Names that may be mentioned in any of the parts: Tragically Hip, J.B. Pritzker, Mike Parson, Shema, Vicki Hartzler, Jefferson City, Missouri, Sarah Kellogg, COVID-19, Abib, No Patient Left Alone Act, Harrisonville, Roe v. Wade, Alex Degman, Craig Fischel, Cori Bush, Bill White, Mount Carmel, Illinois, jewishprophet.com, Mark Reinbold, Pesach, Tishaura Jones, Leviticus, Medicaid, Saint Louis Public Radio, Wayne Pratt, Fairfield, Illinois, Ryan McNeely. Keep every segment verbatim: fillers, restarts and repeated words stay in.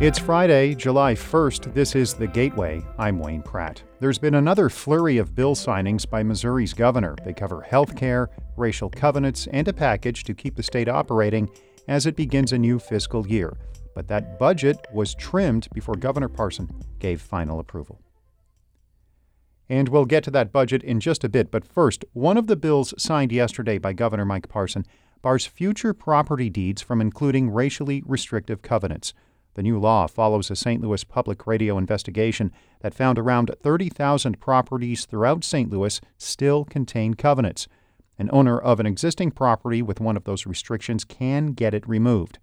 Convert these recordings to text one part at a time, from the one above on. It's Friday, July first. This is The Gateway. I'm Wayne Pratt. There's been another flurry of bill signings by Missouri's governor. They cover health care, racial covenants, and a package to keep the state operating as it begins a new fiscal year. But that budget was trimmed before Governor Parson gave final approval. And we'll get to that budget in just a bit. But first, one of the bills signed yesterday by Governor Mike Parson bars future property deeds from including racially restrictive covenants. The new law follows a Saint Louis Public Radio investigation that found around thirty thousand properties throughout Saint Louis still contain covenants. An owner of an existing property with one of those restrictions can get it removed.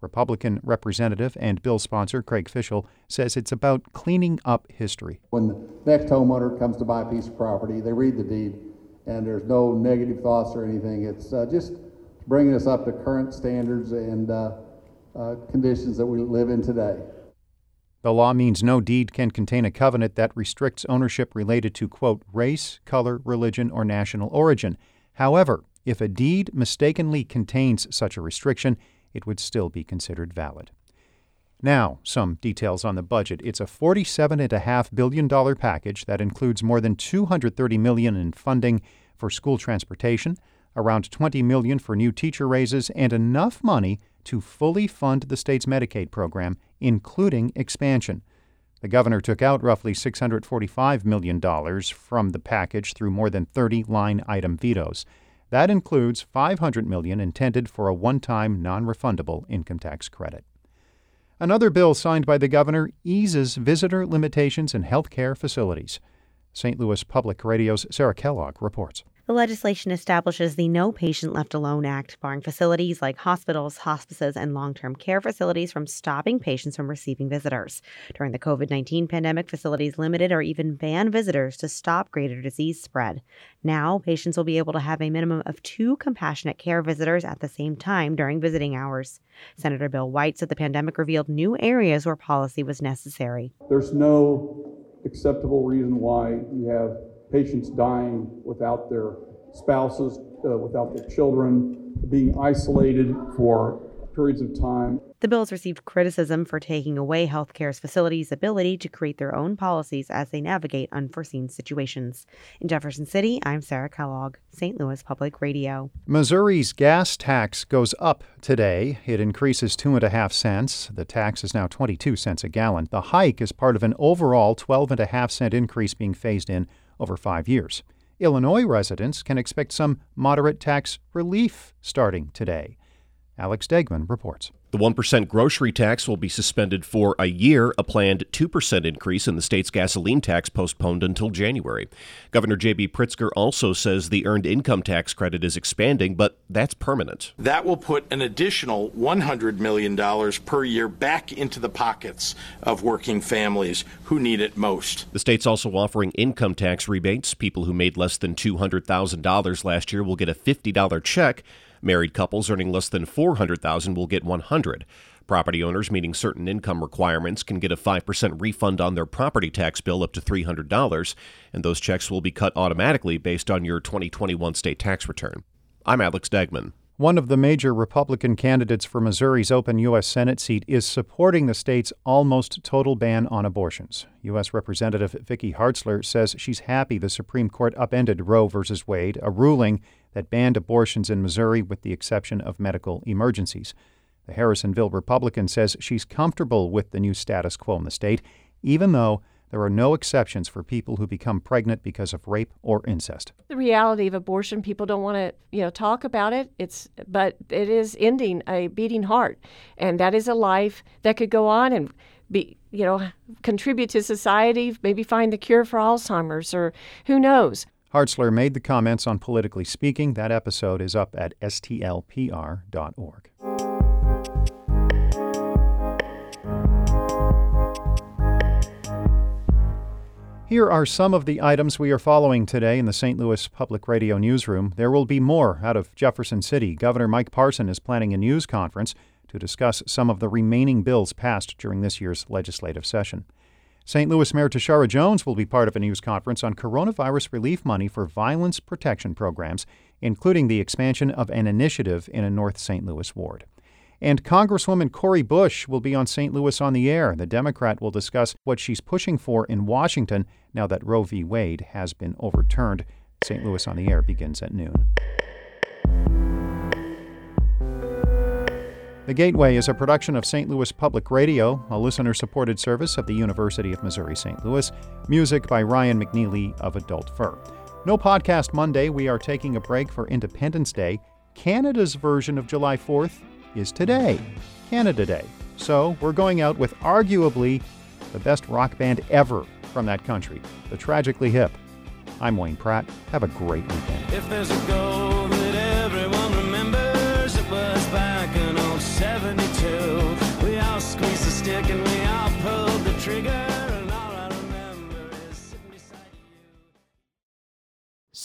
Republican representative and bill sponsor Craig Fischel says it's about cleaning up history. When the next homeowner comes to buy a piece of property, they read the deed, and there's no negative thoughts or anything. It's uh, just bringing us up to current standards and uh, Uh, conditions that we live in today. The law means no deed can contain a covenant that restricts ownership related to, quote, race, color, religion, or national origin. However, if a deed mistakenly contains such a restriction, it would still be considered valid. Now, some details on the budget. It's a forty-seven point five billion dollars package that includes more than two hundred thirty million dollars in funding for school transportation, around twenty million dollars for new teacher raises, and enough money to fully fund the state's Medicaid program, including expansion. The governor took out roughly six hundred forty-five million dollars from the package through more than thirty line-item vetoes. That includes five hundred million dollars intended for a one-time, non-refundable income tax credit. Another bill signed by the governor eases visitor limitations in health care facilities. Saint Louis Public Radio's Sarah Kellogg reports. The legislation establishes the No Patient Left Alone Act, barring facilities like hospitals, hospices, and long-term care facilities from stopping patients from receiving visitors. During the covid nineteen pandemic, facilities limited or even banned visitors to stop greater disease spread. Now, patients will be able to have a minimum of two compassionate care visitors at the same time during visiting hours. Senator Bill White said the pandemic revealed new areas where policy was necessary. There's no acceptable reason why you have patients dying without their spouses, uh, without their children, being isolated for periods of time. The bills received criticism for taking away healthcare's facilities' ability to create their own policies as they navigate unforeseen situations. In Jefferson City, I'm Sarah Kellogg, Saint Louis Public Radio. Missouri's gas tax goes up today. It increases two and a half cents. The tax is now twenty-two cents a gallon. The hike is part of an overall twelve and a half cent increase being phased in over five years. Illinois residents can expect some moderate tax relief starting today. Alex Degman reports. The one percent grocery tax will be suspended for a year, a planned two percent increase in the state's gasoline tax postponed until January. Governor J B Pritzker also says the earned income tax credit is expanding, but that's permanent. That will put an additional one hundred million dollars per year back into the pockets of working families who need it most. The state's also offering income tax rebates. People who made less than two hundred thousand dollars last year will get a fifty dollars check. Married couples earning less than four hundred thousand dollars will get one hundred dollars. Property owners meeting certain income requirements can get a five percent refund on their property tax bill up to three hundred dollars, and those checks will be cut automatically based on your twenty twenty-one state tax return. I'm Alex Degman. One of the major Republican candidates for Missouri's open U S Senate seat is supporting the state's almost total ban on abortions. U S Representative Vicki Hartzler says she's happy the Supreme Court upended Roe v. Wade, a ruling that banned abortions in Missouri with the exception of medical emergencies. The Harrisonville Republican says she's comfortable with the new status quo in the state, even though there are no exceptions for people who become pregnant because of rape or incest. The reality of abortion, people don't want to, you know, talk about it. It's but it is ending a beating heart, and that is a life that could go on and be, you know, contribute to society, maybe find the cure for Alzheimer's or who knows. Hartzler made the comments on Politically Speaking. That episode is up at S T L P R dot org. Here are some of the items we are following today in the Saint Louis Public Radio newsroom. There will be more out of Jefferson City. Governor Mike Parson is planning a news conference to discuss some of the remaining bills passed during this year's legislative session. Saint Louis Mayor Tishaura Jones will be part of a news conference on coronavirus relief money for violence protection programs, including the expansion of an initiative in a North Saint Louis ward. And Congresswoman Cori Bush will be on Saint Louis on the Air. The Democrat will discuss what she's pushing for in Washington now that Roe v. Wade has been overturned. Saint Louis on the Air begins at noon. The Gateway is a production of Saint Louis Public Radio, a listener-supported service of the University of Missouri-Saint Louis. Music by Ryan McNeely of Adult Fur. No podcast Monday. We are taking a break for Independence Day. Canada's version of July fourth is today, Canada Day. So we're going out with arguably the best rock band ever from that country, the Tragically Hip. I'm Wayne Pratt. Have a great weekend. If there's a goal that everyone remembers, it was back in old seventy-two. We all squeezed the stick and we all pulled the trigger, and all I remember is sitting beside you.